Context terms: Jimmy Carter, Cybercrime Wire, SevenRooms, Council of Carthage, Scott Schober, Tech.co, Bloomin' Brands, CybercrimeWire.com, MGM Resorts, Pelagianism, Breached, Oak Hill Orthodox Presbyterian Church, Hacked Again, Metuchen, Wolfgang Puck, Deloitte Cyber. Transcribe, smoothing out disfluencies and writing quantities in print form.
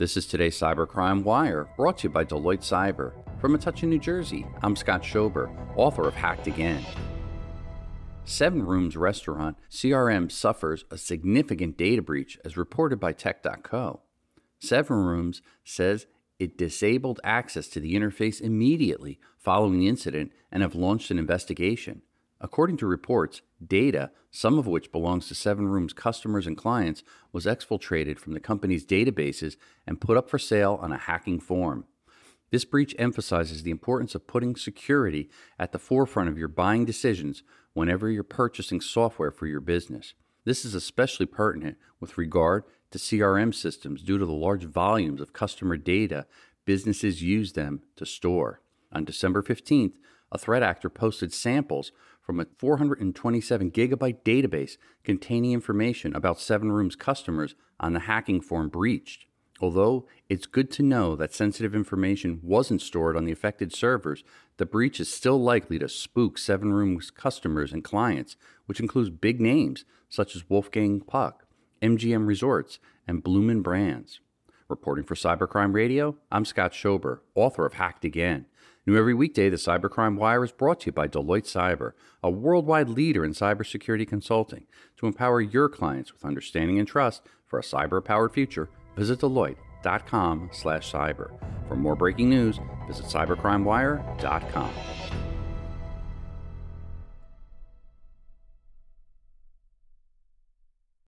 This is today's Cybercrime Wire, brought to you by Deloitte Cyber. From Metuchen, New Jersey, I'm Scott Schober, author of Hacked Again. SevenRooms restaurant CRM suffers a significant data breach as reported by Tech.co. SevenRooms says it disabled access to the interface immediately following the incident and have launched an investigation. According to reports, data, some of which belongs to SevenRooms customers and clients, was exfiltrated from the company's databases and put up for sale on a hacking forum. This breach emphasizes the importance of putting security at the forefront of your buying decisions whenever you're purchasing software for your business. This is especially pertinent with regard to CRM systems due to the large volumes of customer data businesses use them to store. On December 15th, a threat actor posted samples from a 427-gigabyte database containing information about SevenRooms customers on the hacking forum Breached. Although it's good to know that sensitive information wasn't stored on the affected servers, the breach is still likely to spook SevenRooms customers and clients, which includes big names such as Wolfgang Puck, MGM Resorts, and Bloomin' Brands. Reporting for Cybercrime Radio, I'm Scott Schober, author of Hacked Again. New every weekday, the Cybercrime Wire is brought to you by Deloitte Cyber, a worldwide leader in cybersecurity consulting. To empower your clients with understanding and trust for a cyber-powered future, visit Deloitte.com/cyber. For more breaking news, visit CybercrimeWire.com.